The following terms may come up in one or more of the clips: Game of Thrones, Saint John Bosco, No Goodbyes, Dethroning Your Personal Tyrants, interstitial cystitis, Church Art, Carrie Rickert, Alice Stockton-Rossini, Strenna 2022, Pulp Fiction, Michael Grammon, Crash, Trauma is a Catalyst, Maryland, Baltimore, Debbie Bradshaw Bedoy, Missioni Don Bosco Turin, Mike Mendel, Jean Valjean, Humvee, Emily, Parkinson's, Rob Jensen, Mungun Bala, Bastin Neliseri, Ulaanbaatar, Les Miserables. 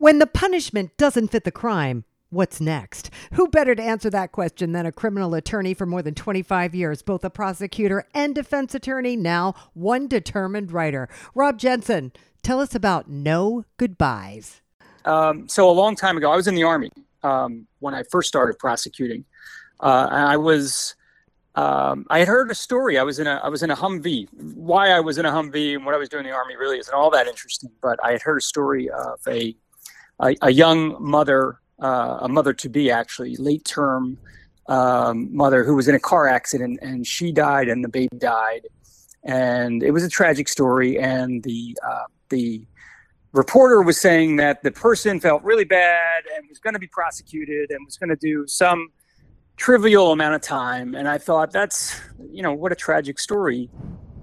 When the punishment doesn't fit the crime, what's next? Who better to answer that question than a criminal attorney for more than 25 years, both a prosecutor and defense attorney, now one determined writer. Rob Jensen, tell us about No Goodbyes. So a long time ago, I was in the Army when I first started prosecuting. I had heard a story. I was in a Humvee. Why I was in a Humvee and what I was doing in the Army really isn't all that interesting, but I had heard a story of a young mother, a mother-to-be actually, late-term mother who was in a car accident, and she died and the baby died. And it was a tragic story, and the reporter was saying that the person felt really bad and was going to be prosecuted and was going to do some trivial amount of time. And I thought, that's, you know, what a tragic story.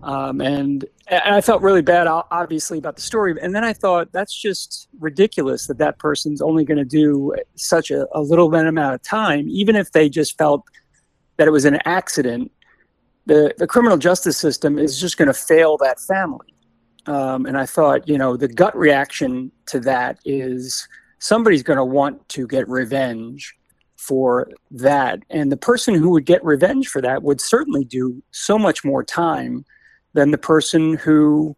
And I felt really bad, obviously, about the story. And then I thought, that's just ridiculous that that person's only going to do such a little bit amount of time, even if they just felt that it was an accident. The criminal justice system is just going to fail that family. And I thought, you know, the gut reaction to that is somebody's going to want to get revenge for that. And the person who would get revenge for that would certainly do so much more time than the person who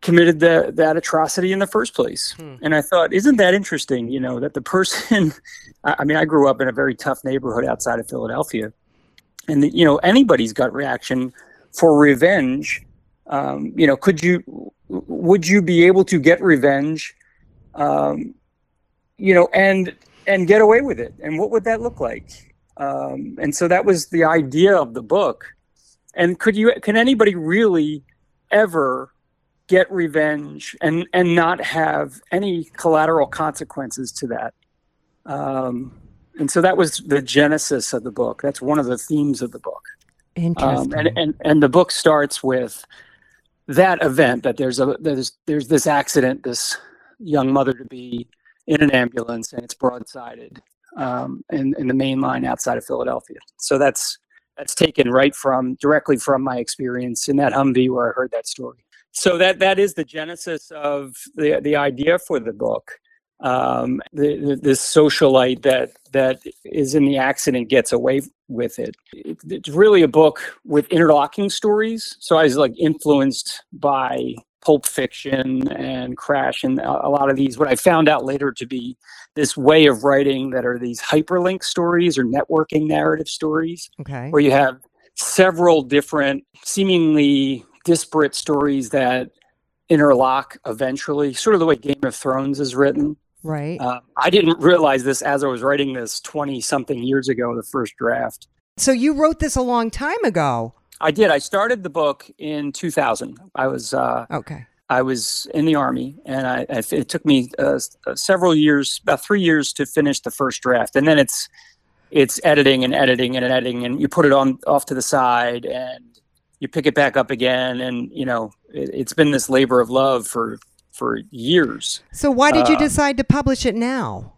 committed that atrocity in the first place. And I thought, isn't that interesting, you know, that the person, I mean, I grew up in a very tough neighborhood outside of Philadelphia, and, you know, anybody's gut reaction for revenge, you know, would you be able to get revenge, you know, and get away with it? And what would that look like? And so that was the idea of the book. And can anybody really ever get revenge and not have any collateral consequences to that? And so that was the genesis of the book. That's one of the themes of the book. Interesting. And the book starts with that event, that there's this accident, this young mother-to-be in an ambulance, and it's broadsided in the main line outside of Philadelphia. So that's taken directly from my experience in that Humvee where I heard that story. So that is the genesis of the idea for the book. This socialite that is in the accident gets away with it. It's really a book with interlocking stories. So I was like influenced by Pulp Fiction and Crash and a lot of these, what I found out later to be this way of writing that are these hyperlink stories or networking narrative stories, where you have several different seemingly disparate stories that interlock eventually, sort of the way Game of Thrones is written. Right. I didn't realize this as I was writing this 20-something years ago, the first draft. So you wrote this a long time ago. I did. I started the book in 2000. I was in the Army, and it took me several years, about 3 years, to finish the first draft. And then it's editing, and you put it on off to the side, and you pick it back up again, and you know it's been this labor of love for years. So why did you decide to publish it now?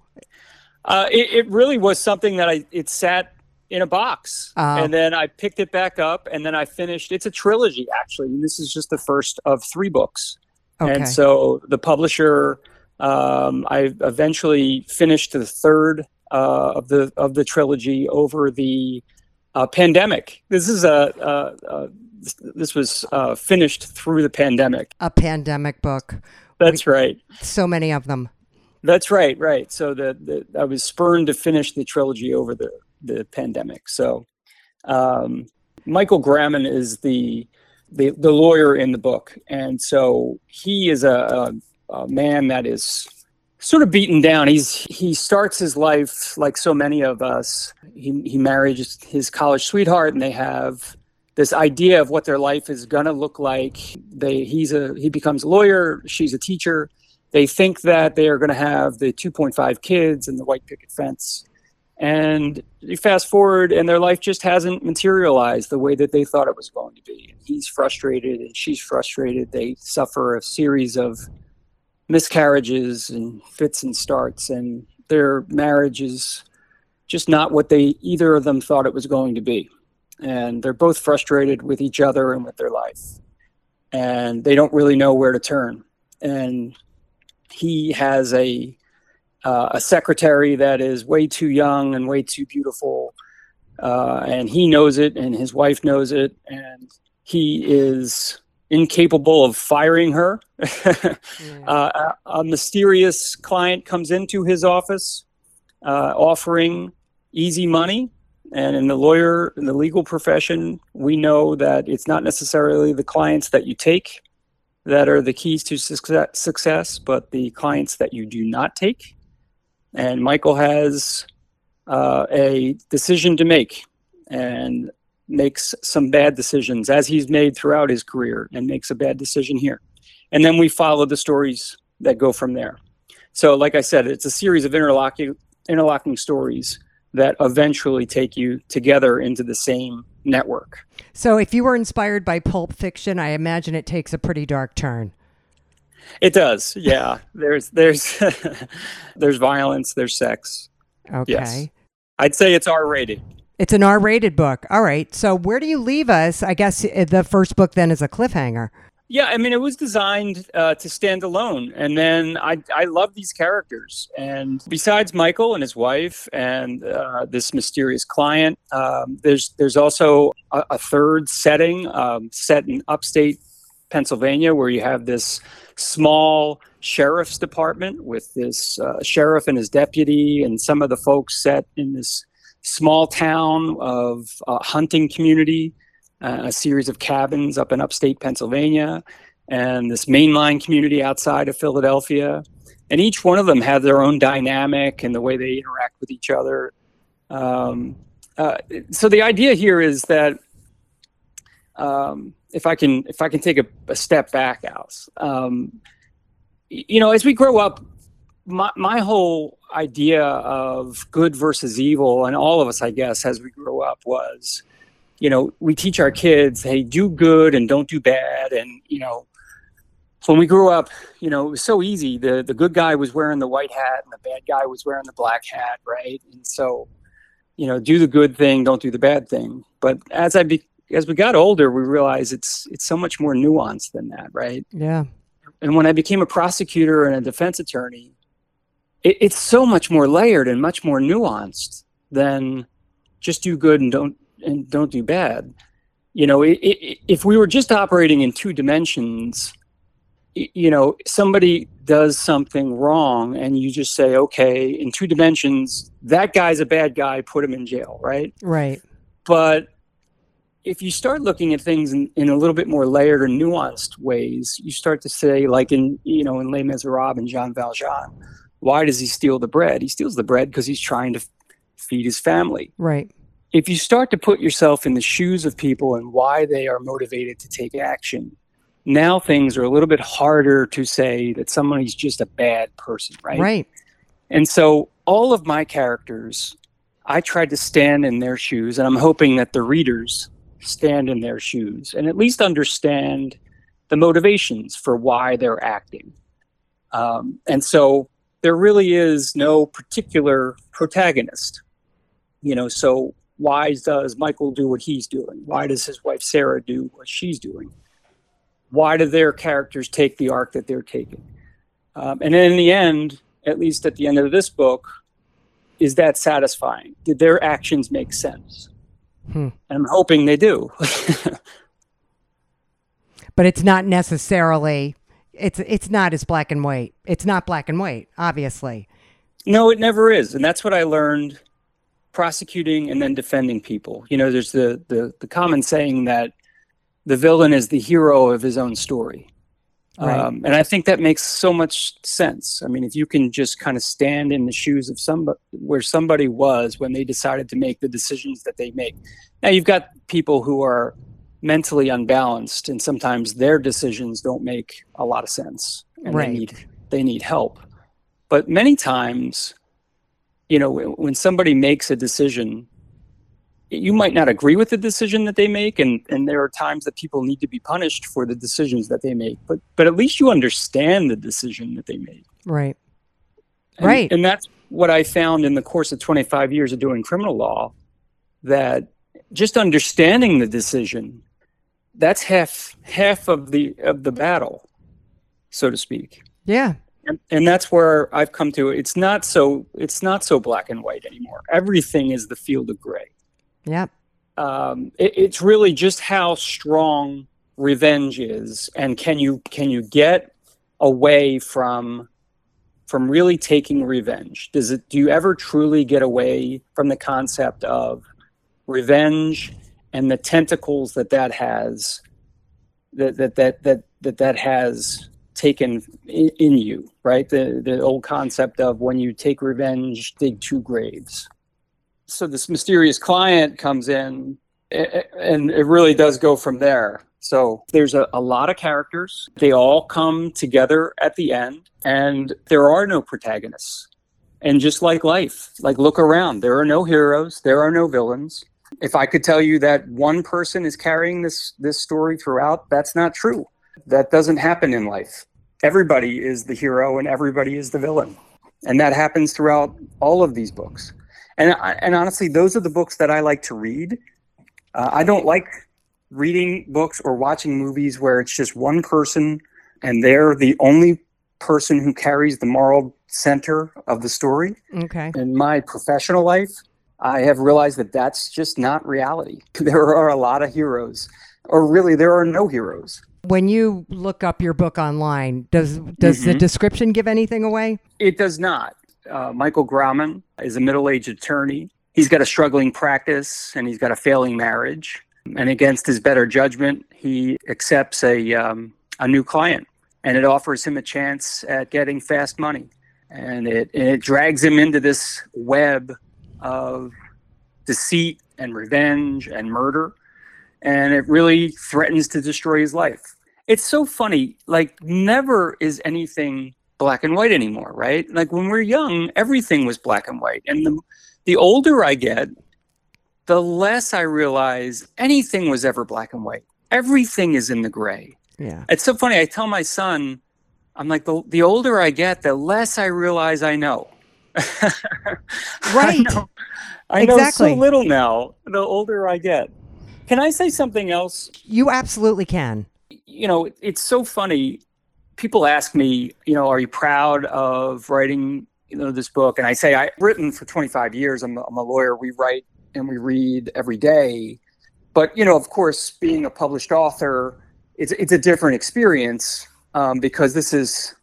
It really was something that it sat in a box, and then I picked it back up, and then I finished. It's a trilogy, actually, and this is just the first of three books. And so the publisher, I eventually finished the third of the trilogy over the pandemic. This was finished through the pandemic. A pandemic book. That's right. So many of them. That's right, right. So I was spurned to finish the trilogy over the pandemic. So Michael Grammon is the lawyer in the book. And so he is a man that is sort of beaten down. He starts his life like so many of us. He marries his college sweetheart, and they have this idea of what their life is going to look like. He becomes a lawyer. She's a teacher. They think that they are going to have the 2.5 kids and the white picket fence. And you fast forward, and their life just hasn't materialized the way that they thought it was going to be. And he's frustrated, and she's frustrated. They suffer a series of miscarriages and fits and starts, and their marriage is just not what they either of them thought it was going to be. And they're both frustrated with each other and with their life. And they don't really know where to turn. And he has a secretary that is way too young and way too beautiful. And he knows it, and his wife knows it. And he is incapable of firing her. A mysterious client comes into his office offering easy money. And in the legal profession, we know that it's not necessarily the clients that you take that are the keys to success, but the clients that you do not take. And Michael has a decision to make, and makes some bad decisions, as he's made throughout his career, and makes a bad decision here. And then we follow the stories that go from there. So like I said, it's a series of interlocking stories that eventually take you together into the same network. So if you were inspired by Pulp Fiction, I imagine it takes a pretty dark turn. It does, yeah. There's there's violence, there's sex. Okay. Yes. I'd say it's R-rated. It's an R-rated book. All right. So where do you leave us? I guess the first book then is a cliffhanger. Yeah, I mean, it was designed to stand alone. And then I love these characters. And besides Michael and his wife and this mysterious client, there's also a third setting set in upstate Pennsylvania, where you have this small sheriff's department with this sheriff and his deputy and some of the folks set in this small town of hunting community. A series of cabins up in upstate Pennsylvania, and this mainline community outside of Philadelphia. And each one of them had their own dynamic and the way they interact with each other. So the idea here is that if I can take a step back, Alice, you know, as we grow up, my whole idea of good versus evil, and all of us, I guess, as we grow up, was, you know, we teach our kids, hey, do good and don't do bad. And, you know, when we grew up, you know, it was so easy. The good guy was wearing the white hat and the bad guy was wearing the black hat, right? And so, you know, do the good thing, don't do the bad thing. But as we got older, we realized it's so much more nuanced than that, right? Yeah. And when I became a prosecutor and a defense attorney, it's so much more layered and much more nuanced than just do good and don't do bad. You know, if we were just operating in two dimensions, you know, somebody does something wrong and you just say, okay, in two dimensions, that guy's a bad guy, put him in jail, right? Right. But if you start looking at things in a little bit more layered or nuanced ways, you start to say, like in Les Miserables and Jean Valjean, why does he steal the bread? He steals the bread because he's trying to feed his family. Right. If you start to put yourself in the shoes of people and why they are motivated to take action, now things are a little bit harder to say that somebody's just a bad person, right? Right. And so all of my characters, I tried to stand in their shoes, and I'm hoping that the readers stand in their shoes and at least understand the motivations for why they're acting. And so there really is no particular protagonist, you know, so why does Michael do what he's doing? Why does his wife Sarah do what she's doing? Why do their characters take the arc that they're taking? And then in the end, at least at the end of this book, is that satisfying? Did their actions make sense? Hmm. And I'm hoping they do. But it's not necessarily, it's not as black and white. It's not black and white, obviously. No, it never is. And that's what I learned prosecuting and then defending people. You know, there's the common saying that the villain is the hero of his own story. Right. And I think that makes so much sense. I mean, if you can just kind of stand in the shoes of somebody, where somebody was when they decided to make the decisions that they make. Now you've got people who are mentally unbalanced, and sometimes their decisions don't make a lot of sense. And right. They need they need help. But many times, you know, when somebody makes a decision, you might not agree with the decision that they make, and there are times that people need to be punished for the decisions that they make. But at least you understand the decision that they made. Right. Right. And that's what I found in the course of 25 years of doing criminal law, that just understanding the decision, that's half of the battle, so to speak. Yeah. And that's where I've come to. It's not so black and white anymore. Everything is the field of gray. Yeah. It's really just how strong revenge is, and can you get away from really taking revenge? Do you ever truly get away from the concept of revenge and the tentacles that has taken in you, right? The old concept of when you take revenge, dig two graves. So this mysterious client comes in, and it really does go from there. So there's a lot of characters. They all come together at the end, and there are no protagonists. And just like life, like look around, there are no heroes, there are no villains. If I could tell you that one person is carrying this story throughout, that's not true. That doesn't happen in life. Everybody is the hero and everybody is the villain. And that happens throughout all of these books. And honestly, those are the books that I like to read. I don't like reading books or watching movies where it's just one person and they're the only person who carries the moral center of the story. Okay. In my professional life, I have realized that that's just not reality. There are a lot of heroes, or really there are no heroes. When you look up your book online, does the description give anything away? It does not. Michael Grammon is a middle-aged attorney. He's got a struggling practice, and he's got a failing marriage. And against his better judgment, he accepts a new client, and it offers him a chance at getting fast money. And it drags him into this web of deceit and revenge and murder, and it really threatens to destroy his life. It's so funny. Like, never is anything black and white anymore, right? Like, when we're young, everything was black and white. And the older I get, the less I realize anything was ever black and white. Everything is in the gray. Yeah. It's so funny. I tell my son, I'm like, the older I get, the less I realize I know. Right. I know so little now, the older I get. Can I say something else? You absolutely can. You know, it's so funny. People ask me, you know, are you proud of writing, you know, this book? And I say, I've written for 25 years. I'm a lawyer. We write and we read every day. But, you know, of course, being a published author, it's a different experience because this is,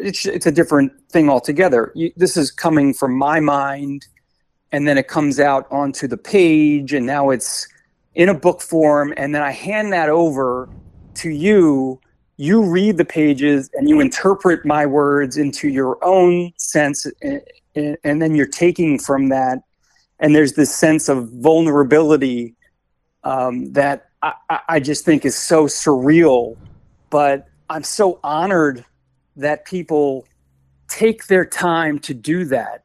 it's a different thing altogether. This is coming from my mind, and then it comes out onto the page, and now it's in a book form, and then I hand that over to you. You read the pages and you interpret my words into your own sense, and then you're taking from that. And there's this sense of vulnerability that I just think is so surreal. But I'm so honored that people take their time to do that.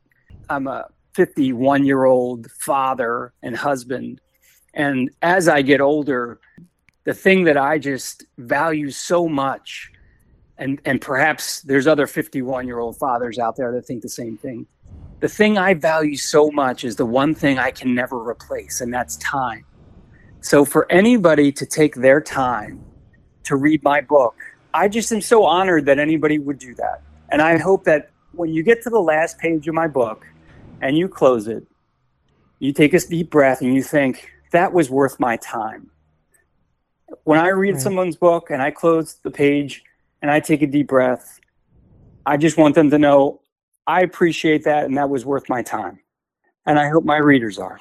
I'm a 51-year-old father and husband. And as I get older, the thing that I just value so much, and perhaps there's other 51-year-old fathers out there that think the same thing. The thing I value so much is the one thing I can never replace, and that's time. So for anybody to take their time to read my book, I just am so honored that anybody would do that. And I hope that when you get to the last page of my book and you close it, you take a deep breath and you think, that was worth my time. When I read someone's book and I close the page and I take a deep breath, I just want them to know I appreciate that and that was worth my time. And I hope my readers are.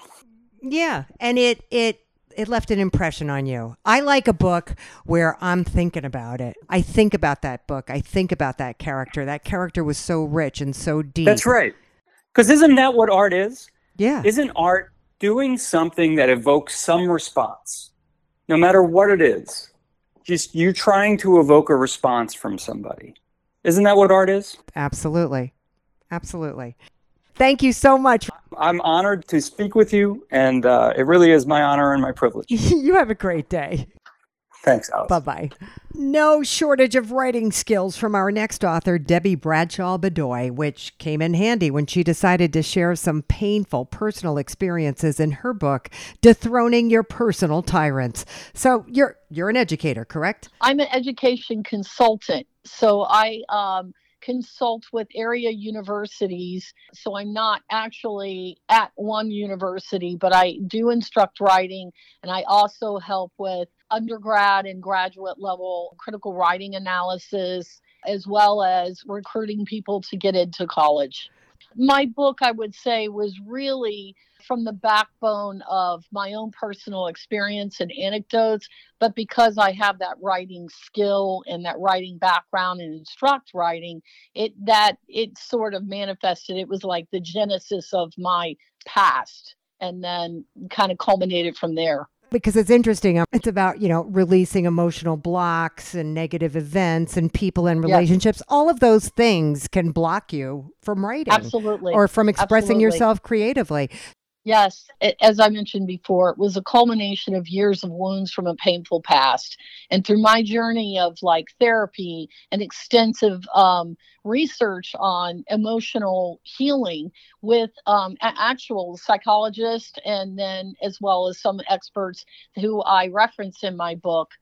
Yeah. And it left an impression on you. I like a book where I'm thinking about it. I think about that book. I think about that character. That character was so rich and so deep. That's right. Because isn't that what art is? Yeah. Isn't art doing something that evokes some response? No matter what it is, just you trying to evoke a response from somebody. Isn't that what art is? Absolutely. Absolutely. Thank you so much. I'm honored to speak with you, and it really is my honor and my privilege. You have a great day. Thanks, Alice. Bye-bye. No shortage of writing skills from our next author, Debbie Bradshaw Bedoy, which came in handy when she decided to share some painful personal experiences in her book, Dethroning Your Personal Tyrants. So you're an educator, correct? I'm an education consultant. So I consult with area universities. So I'm not actually at one university, but I do instruct writing, and I also help with undergrad and graduate level critical writing analysis, as well as recruiting people to get into college. My book, I would say, was really from the backbone of my own personal experience and anecdotes, but because I have that writing skill and that writing background and instruct writing, it sort of manifested. It was like the genesis of my past, and then kind of culminated from there. Because it's interesting. It's about, releasing emotional blocks and negative events and people and relationships. Yes. All of those things can block you from writing. Absolutely. Or from expressing yourself creatively. Yes. As I mentioned before, it was a culmination of years of wounds from a painful past. And through my journey of therapy and extensive research on emotional healing with actual psychologists, and then as well as some experts who I reference in my book,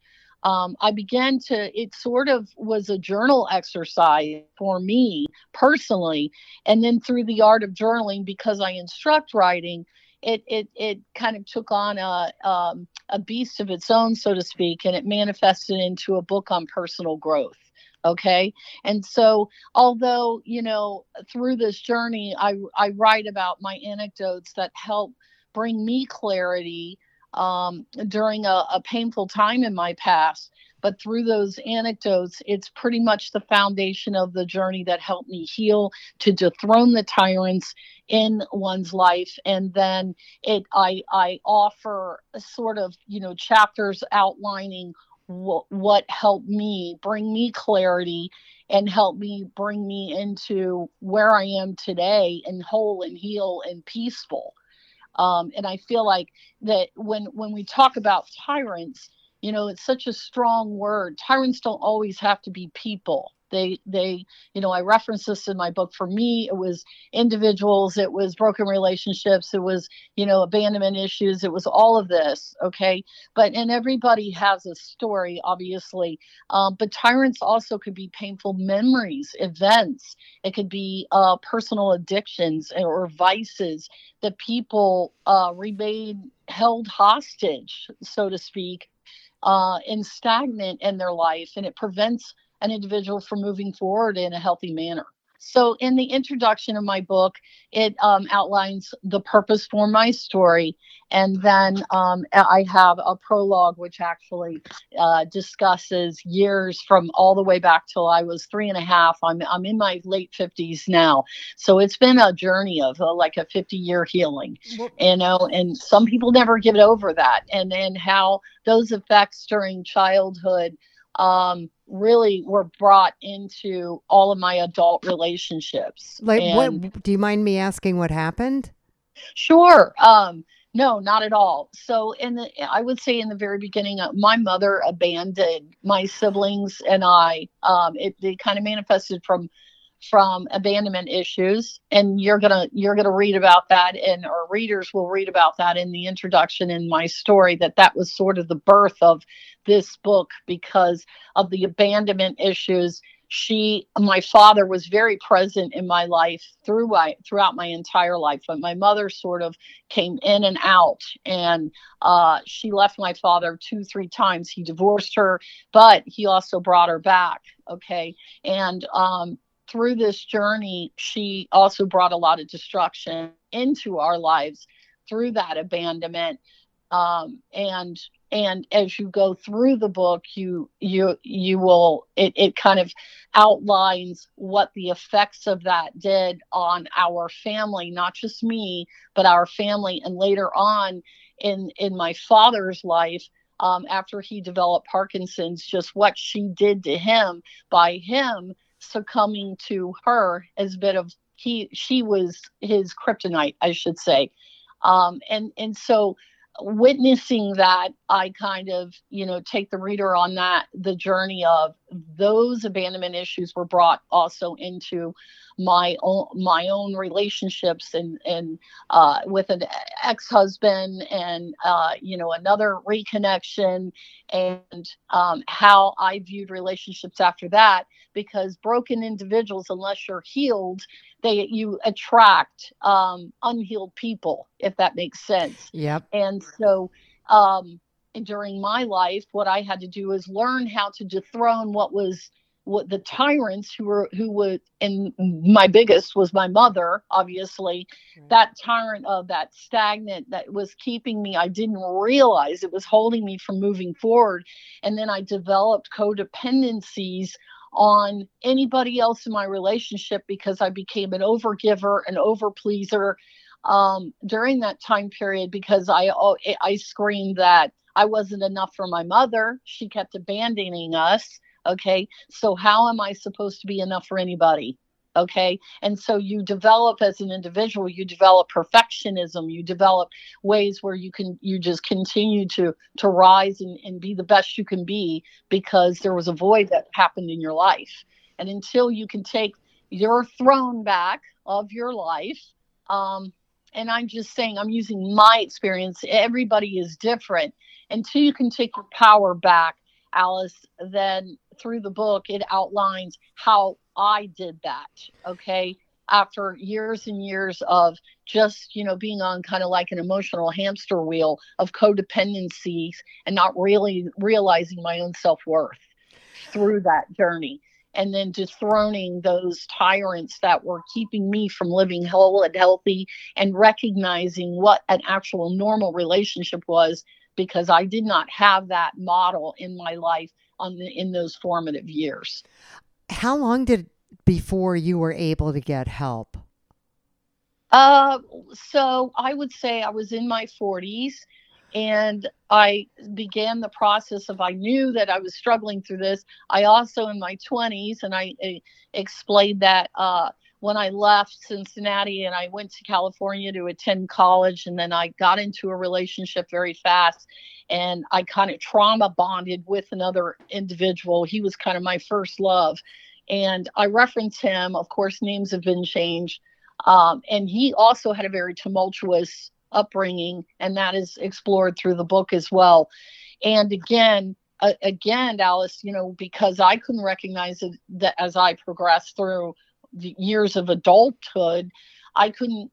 I began to, it sort of was a journal exercise for me personally. And then through the art of journaling, because I instruct writing, it kind of took on a beast of its own, so to speak, and it manifested into a book on personal growth. Okay. And so, although, through this journey, I write about my anecdotes that help bring me clarity during a painful time in my past. But through those anecdotes, it's pretty much the foundation of the journey that helped me heal, to dethrone the tyrants in one's life. And then I offer a sort of, chapters outlining what helped me, bring me clarity, and help me bring me into where I am today, and whole and heal and peaceful. And I feel like that when we talk about tyrants, it's such a strong word. Tyrants don't always have to be people. They I reference this in my book. For me, it was individuals, it was broken relationships, it was, abandonment issues, it was all of this. Okay. And everybody has a story, obviously. But tyrants also could be painful memories, events. It could be personal addictions or vices that people remain held hostage, so to speak, and stagnant in their life. And it prevents an individual from moving forward in a healthy manner. So in the introduction of my book, it outlines the purpose for my story. And then I have a prologue, which actually discusses years from all the way back till I was 3.5. I'm in my late 50s now. So it's been a journey of a 50-year healing, and some people never get over that. And then how those effects during childhood really were brought into all of my adult relationships. Do you mind me asking what happened? Sure. No, not at all. So I would say in the very beginning, my mother abandoned my siblings and I. They kind of manifested from abandonment issues, and you're gonna read about that, and our readers will read about that in the introduction in my story, that was sort of the birth of this book. Because of the abandonment issues, my father was very present in my life throughout my entire life, but my mother sort of came in and out, and she left my father 2-3 times. He divorced her, but he also brought her back. Okay. And through this journey, she also brought a lot of destruction into our lives through that abandonment. And as you go through the book, you will, it kind of outlines what the effects of that did on our family, not just me, but our family. And later on in my father's life, after he developed Parkinson's, just what she did to him by him succumbing to her as a bit of she was his kryptonite, I should say. And so witnessing that, I kind of, take the reader on that, the journey of those abandonment issues were brought also into my own relationships and with an ex-husband and another reconnection and how I viewed relationships after that, because broken individuals, unless you're healed, you attract unhealed people, if that makes sense. Yep. And so during my life, what I had to do is learn how to dethrone what the tyrants who would, and my biggest was my mother, obviously, that tyrant of that stagnant that was keeping me. I didn't realize it was holding me from moving forward. And then I developed codependencies on anybody else in my relationship because I became an overgiver, an overpleaser during that time period, because I screamed that I wasn't enough for my mother. She kept abandoning us. Okay, so how am I supposed to be enough for anybody? Okay, and so you develop as an individual, you develop perfectionism, you develop ways where you just continue to rise and be the best you can be, because there was a void that happened in your life. And until you can take your throne back of your life, and I'm just saying, I'm using my experience, everybody is different, until you can take your power back, Alice, then through the book, it outlines how I did that. Okay. After years and years of just, being on kind of like an emotional hamster wheel of codependencies and not really realizing my own self-worth through that journey. And then dethroning those tyrants that were keeping me from living whole and healthy, and recognizing what an actual normal relationship was, because I did not have that model in my life in those formative years. How long before you were able to get help? So I would say I was in my 40s, and I began the process of, I knew that I was struggling through this. I also in my 20s, and I explained that when I left Cincinnati and I went to California to attend college, and then I got into a relationship very fast, and I kind of trauma bonded with another individual. He was kind of my first love, and I referenced him. Of course, names have been changed. And he also had a very tumultuous upbringing, and that is explored through the book as well. And again, Alice, because I couldn't recognize it, that as I progressed through the years of adulthood, I couldn't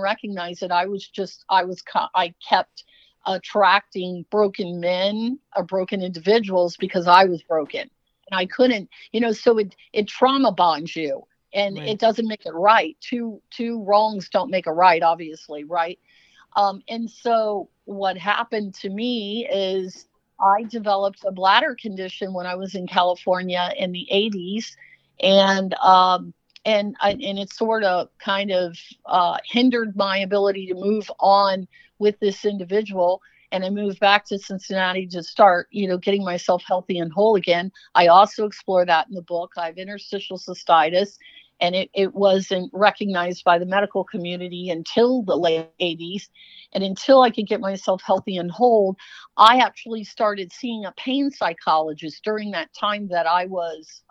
recognize it. I kept attracting broken men or broken individuals because I was broken, and I couldn't, so it trauma bonds you, and right. It doesn't make it right. Two wrongs don't make a right, obviously. Right. And so what happened to me is I developed a bladder condition when I was in California in the 80s. And it sort of kind of hindered my ability to move on with this individual. And I moved back to Cincinnati to start, getting myself healthy and whole again. I also explore that in the book. I have interstitial cystitis, and it wasn't recognized by the medical community until the late 80s. And until I could get myself healthy and whole, I actually started seeing a pain psychologist during that time that I was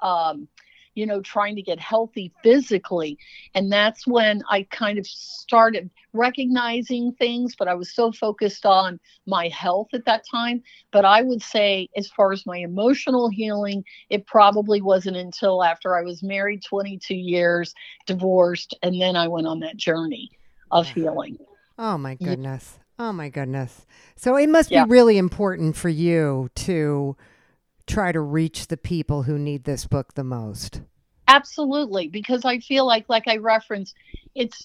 trying to get healthy physically. And that's when I kind of started recognizing things, but I was so focused on my health at that time. But I would say, as far as my emotional healing, it probably wasn't until after I was married 22 years, divorced, and then I went on that journey of healing. Oh my goodness. Yeah. Oh my goodness. So it must be really important for you to try to reach the people who need this book the most. Absolutely. Because I feel like I referenced, it's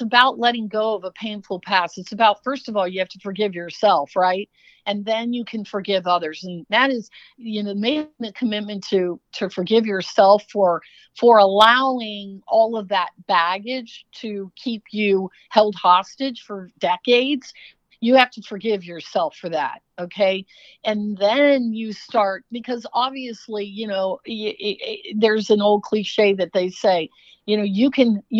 about letting go of a painful past. It's about, first of all, you have to forgive yourself, right? And then you can forgive others. And that is, making the commitment to forgive yourself for allowing all of that baggage to keep you held hostage for decades. You have to forgive yourself for that. Okay. And then you start, because obviously, you know, there's an old cliche that they say, you know, you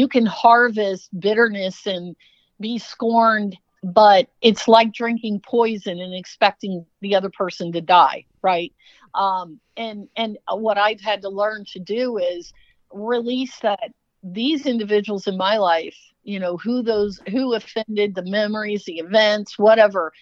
can harvest bitterness and be scorned, but it's like drinking poison and expecting the other person to die. Right. And what I've had to learn to do is release that these individuals in my life, you know, who offended, the memories, the events, whatever,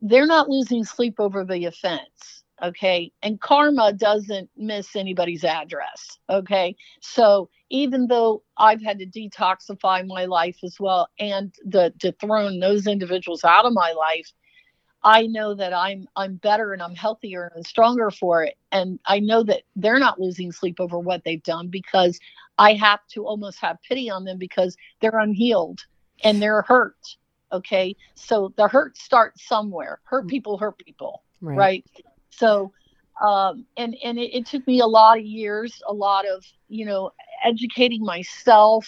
they're not losing sleep over the offense. Okay. And karma doesn't miss anybody's address. Okay. So even though I've had to detoxify my life as well and to throw those individuals out of my life, I know that I'm better and I'm healthier and stronger for it. And I know that they're not losing sleep over what they've done, because I have to almost have pity on them because they're unhealed and they're hurt. Okay. So the hurt starts somewhere. Hurt people. Right. So, and it took me a lot of years, a lot of, you know, educating myself,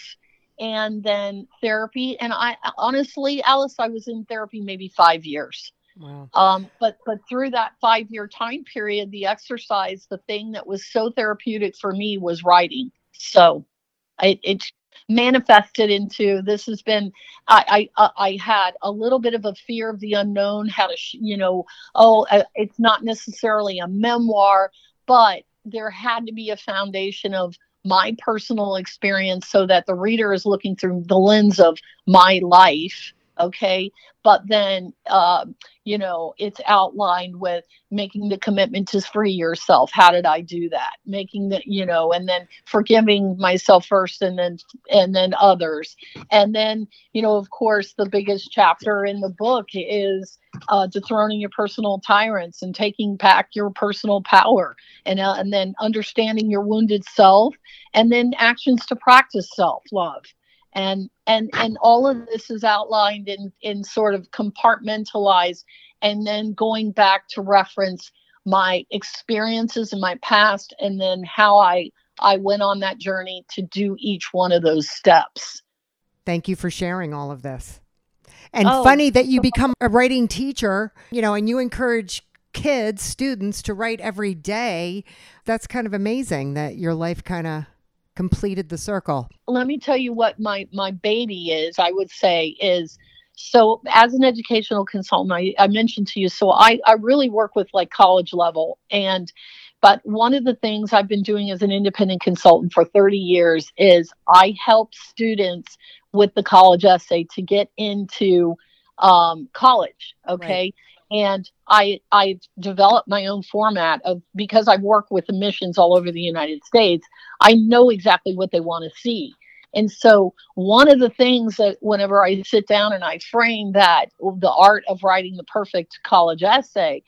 and then therapy. And I honestly, Alice, I was in therapy maybe 5 years. Wow. But through that 5-year time period, the exercise, the thing that was so therapeutic for me was writing. So it manifested into, this has been, I had a little bit of a fear of the unknown, it's not necessarily a memoir, but there had to be a foundation of my personal experience so that the reader is looking through the lens of my life. Okay. But then, you know, it's outlined with making the commitment to free yourself. How did I do that? Making the, you know, and then forgiving myself first and then others. And then, you know, of course, the biggest chapter in the book is dethroning your personal tyrants and taking back your personal power, and then understanding your wounded self, and then actions to practice self-love. And all of this is outlined in sort of compartmentalized, and then going back to reference my experiences in my past, and then how I went on that journey to do each one of those steps. Thank you for sharing all of this. And funny that you become a writing teacher, you know, and you encourage kids, students to write every day. That's kind of amazing that your life kind of completed the circle. Let me tell you what my baby is, I would say, is, so as an educational consultant, I mentioned to you, so I really work with like college level. But one of the things I've been doing as an independent consultant for 30 years is I help students with the college essay to get into college. Okay. Right. And I developed my own format of, because I work with admissions all over the United States, I know exactly what they want to see. And so one of the things that whenever I sit down and I frame that, the art of writing the perfect college essay,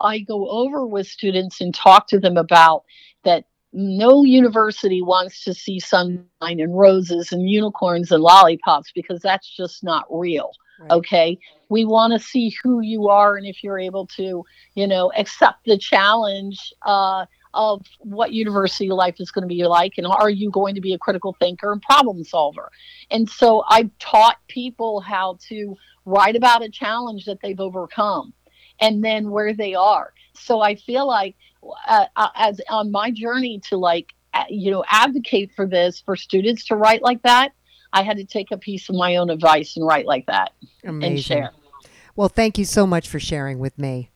I go over with students and talk to them about that no university wants to see sunshine and roses and unicorns and lollipops, because that's just not real. Right. Okay. We want to see who you are, and if you're able to, you know, accept the challenge of what university life is going to be like, and are you going to be a critical thinker and problem solver? And so I've taught people how to write about a challenge that they've overcome, and then where they are. So I feel like as on my journey to, like, you know, advocate for this, for students to write like that, I had to take a piece of my own advice and write like that. Amazing. And share. Well, thank you so much for sharing with me.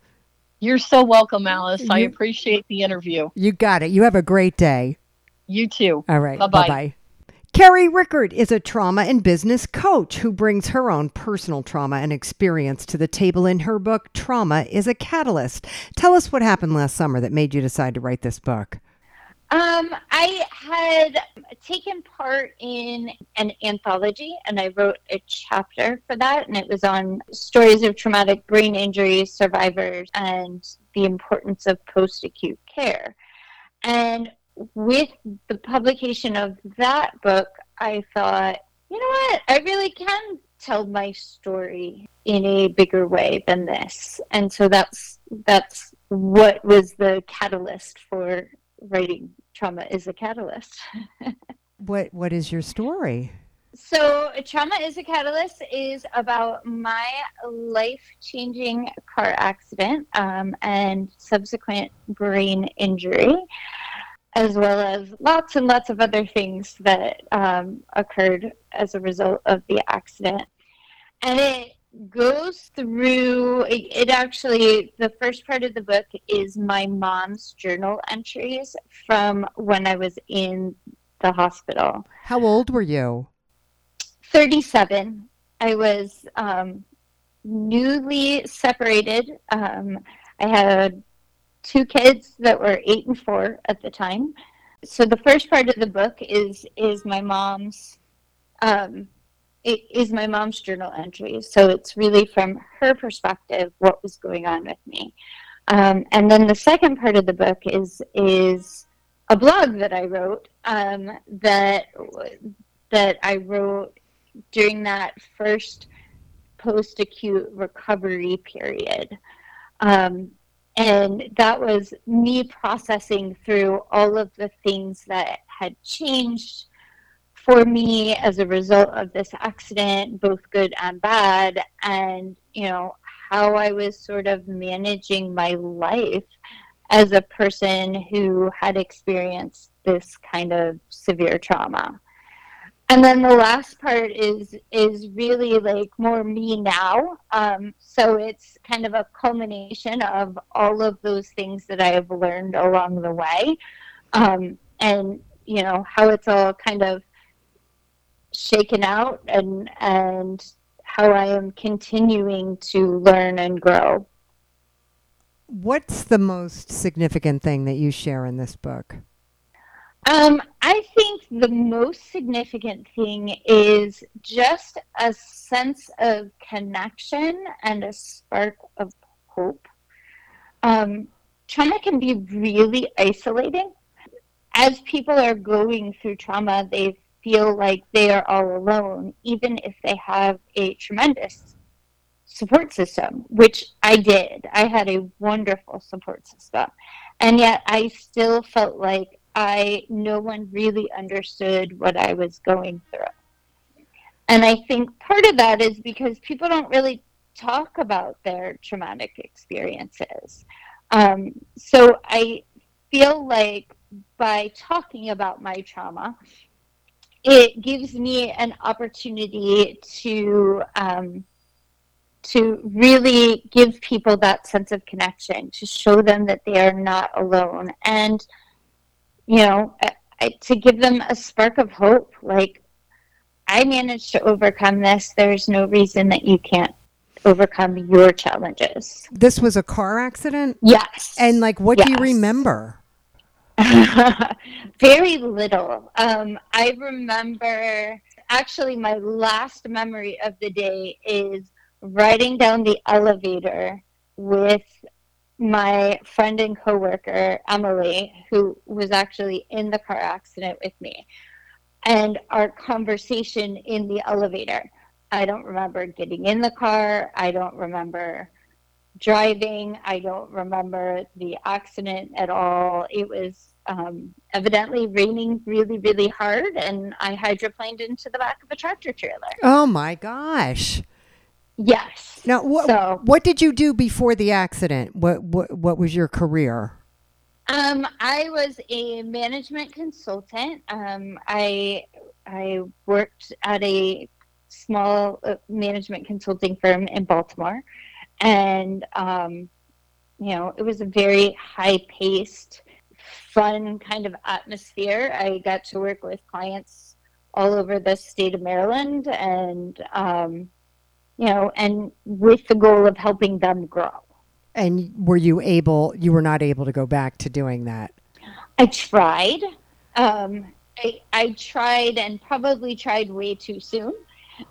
You're so welcome, Alice. I appreciate the interview. You got it. You have a great day. You too. All right. Bye-bye. Bye-bye. Carrie Rickert is a trauma and business coach who brings her own personal trauma and experience to the table in her book, Trauma is a Catalyst. Tell us what happened last summer that made you decide to write this book. I had taken part in an anthology, and I wrote a chapter for that, and it was on stories of traumatic brain injury survivors and the importance of post-acute care. And with the publication of that book, I thought, you know what, I really can tell my story in a bigger way than this. And so that's what was the catalyst for writing Trauma is a Catalyst. What is your story? So Trauma is a Catalyst is about my life-changing car accident and subsequent brain injury, as well as lots and lots of other things that occurred as a result of the accident. And it goes through, it actually, the first part of the book is my mom's journal entries from when I was in the hospital. How old were you? 37. I was newly separated. I had two kids that were 8 and 4 at the time. So the first part of the book is my mom's journal entries. So it's really from her perspective what was going on with me. And then the second part of the book is a blog that I wrote that I wrote during that first post-acute recovery period. And that was me processing through all of the things that had changed for me as a result of this accident, both good and bad, and, you know, how I was sort of managing my life as a person who had experienced this kind of severe trauma. And then the last part is really like more me now. So it's kind of a culmination of all of those things that I have learned along the way. And, you know, how it's all kind of shaken out and how I am continuing to learn and grow. What's the most significant thing that you share in this book? I think the most significant thing is just a sense of connection and a spark of hope. Trauma can be really isolating. As people are going through trauma, they feel like they are all alone, even if they have a tremendous support system, which I did. I had a wonderful support system. And yet I still felt like no one really understood what I was going through. And I think part of that is because people don't really talk about their traumatic experiences. So I feel like by talking about my trauma, it gives me an opportunity to really give people that sense of connection, to show them that they are not alone. And you know, to give them a spark of hope, like, I managed to overcome this. There's no reason that you can't overcome your challenges. This was a car accident? Yes. And, like, what do you remember? Very little. I remember, actually, my last memory of the day is riding down the elevator with my friend and coworker Emily, who was actually in the car accident with me, and our conversation in the elevator. I don't remember getting in the car. I don't remember driving. I don't remember the accident at all. It was evidently raining really, really hard, and I hydroplaned into the back of a tractor trailer. Oh my gosh. Yes. Now, what did you do before the accident? What was your career? I was a management consultant. I worked at a small management consulting firm in Baltimore, and you know, it was a very high-paced, fun kind of atmosphere. I got to work with clients all over the state of Maryland, and you know, and with the goal of helping them grow. And were you were not able to go back to doing that? I tried. I tried, and probably tried way too soon.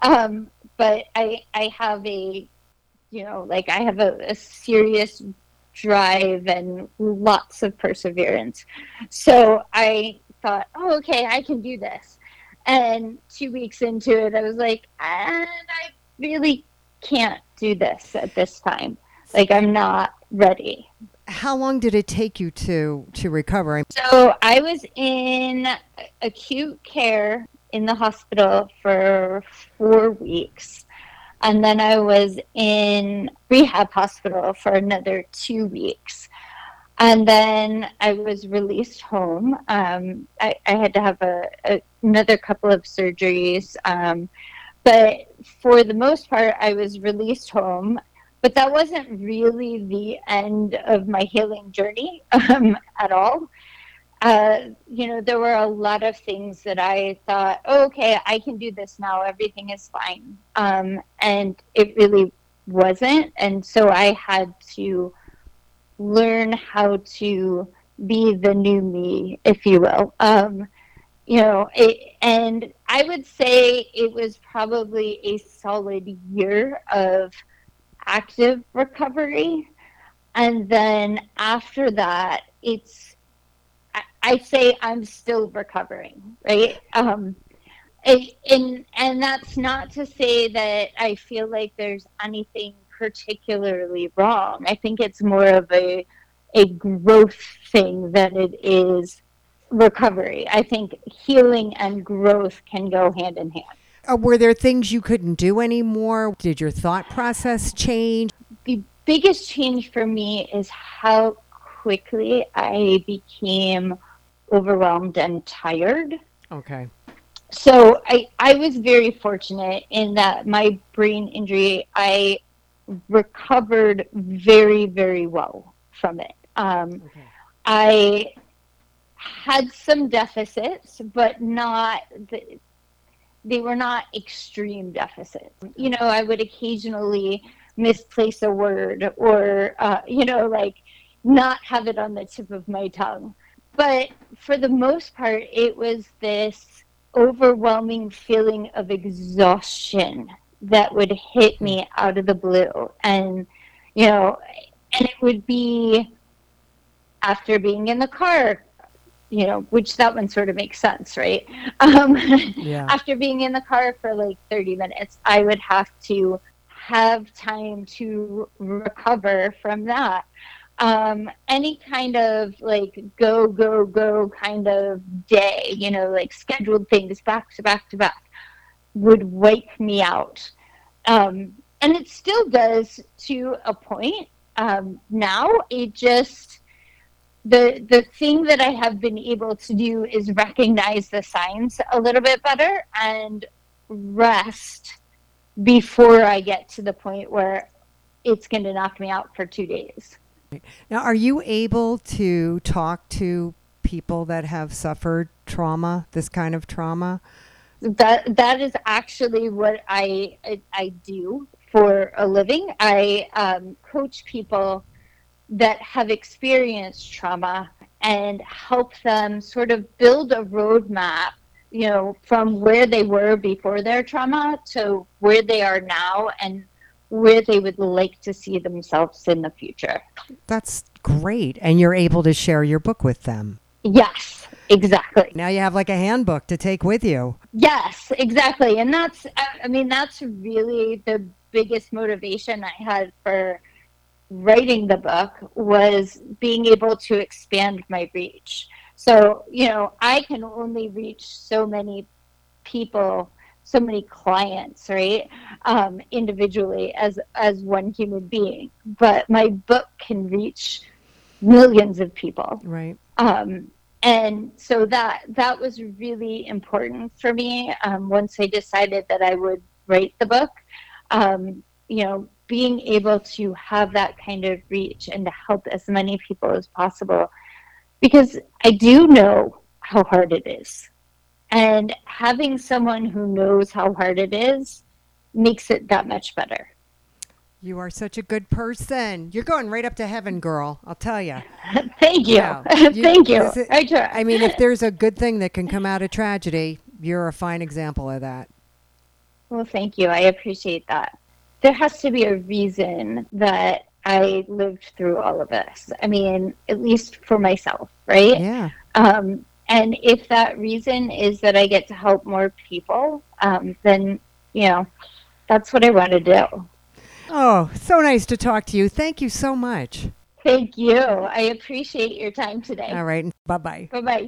But I have a, you know, like, I have a serious drive and lots of perseverance. So I thought, oh, okay, I can do this. And 2 weeks into it, I was like, and I really can't do this at this time. Like, I'm not ready. How long did it take you to recover? So I was in acute care in the hospital for 4 weeks. And then I was in rehab hospital for another 2 weeks. And then I was released home. I had to have another couple of surgeries. But for the most part, I was released home. But that wasn't really the end of my healing journey at all. There were a lot of things that I thought, oh, okay, I can do this now. Everything is fine. And it really wasn't. And so I had to learn how to be the new me, if you will. And I would say it was probably a solid year of active recovery. And then after that, I say I'm still recovering, right? And that's not to say that I feel like there's anything particularly wrong. I think it's more of a growth thing than it is recovery. I think healing and growth can go hand in hand. Were there things you couldn't do anymore? Did your thought process change? The biggest change for me is how quickly I became overwhelmed and tired. Okay. So I was very fortunate in that my brain injury, I recovered very, very well from it. Okay. I had some deficits, but they were not extreme deficits. You know, I would occasionally misplace a word or, not have it on the tip of my tongue. But for the most part, it was this overwhelming feeling of exhaustion that would hit me out of the blue. And, and it would be after being in the car, which that one sort of makes sense, right? Yeah. After being in the car for 30 minutes, I would have to have time to recover from that. Any kind of go kind of day, scheduled things back to back would wipe me out. And it still does to a point. Now it just, the thing that I have been able to do is recognize the signs a little bit better and rest before I get to the point where it's going to knock me out for 2 days. Now, are you able to talk to people that have suffered trauma, this kind of trauma? That is actually what I do for a living. I coach people that have experienced trauma and help them sort of build a roadmap, from where they were before their trauma to where they are now and where they would like to see themselves in the future. That's great. And you're able to share your book with them. Yes, exactly. Now you have a handbook to take with you. Yes, exactly. And that's really the biggest motivation I had for writing the book was being able to expand my reach. So, I can only reach so many people, so many clients, right? Individually as one human being, but my book can reach millions of people. Right. And so that was really important for me. Once I decided that I would write the book, being able to have that kind of reach and to help as many people as possible, because I do know how hard it is. And having someone who knows how hard it is makes it that much better. You are such a good person. You're going right up to heaven, girl. I'll tell you. Thank you. Wow. Thank you. I try. I mean, if there's a good thing that can come out of tragedy, you're a fine example of that. Well, thank you. I appreciate that. There has to be a reason that I lived through all of this. I mean, at least for myself, right? Yeah. And if that reason is that I get to help more people, then, that's what I want to do. Oh, so nice to talk to you. Thank you so much. Thank you. I appreciate your time today. All right. Bye-bye. Bye-bye.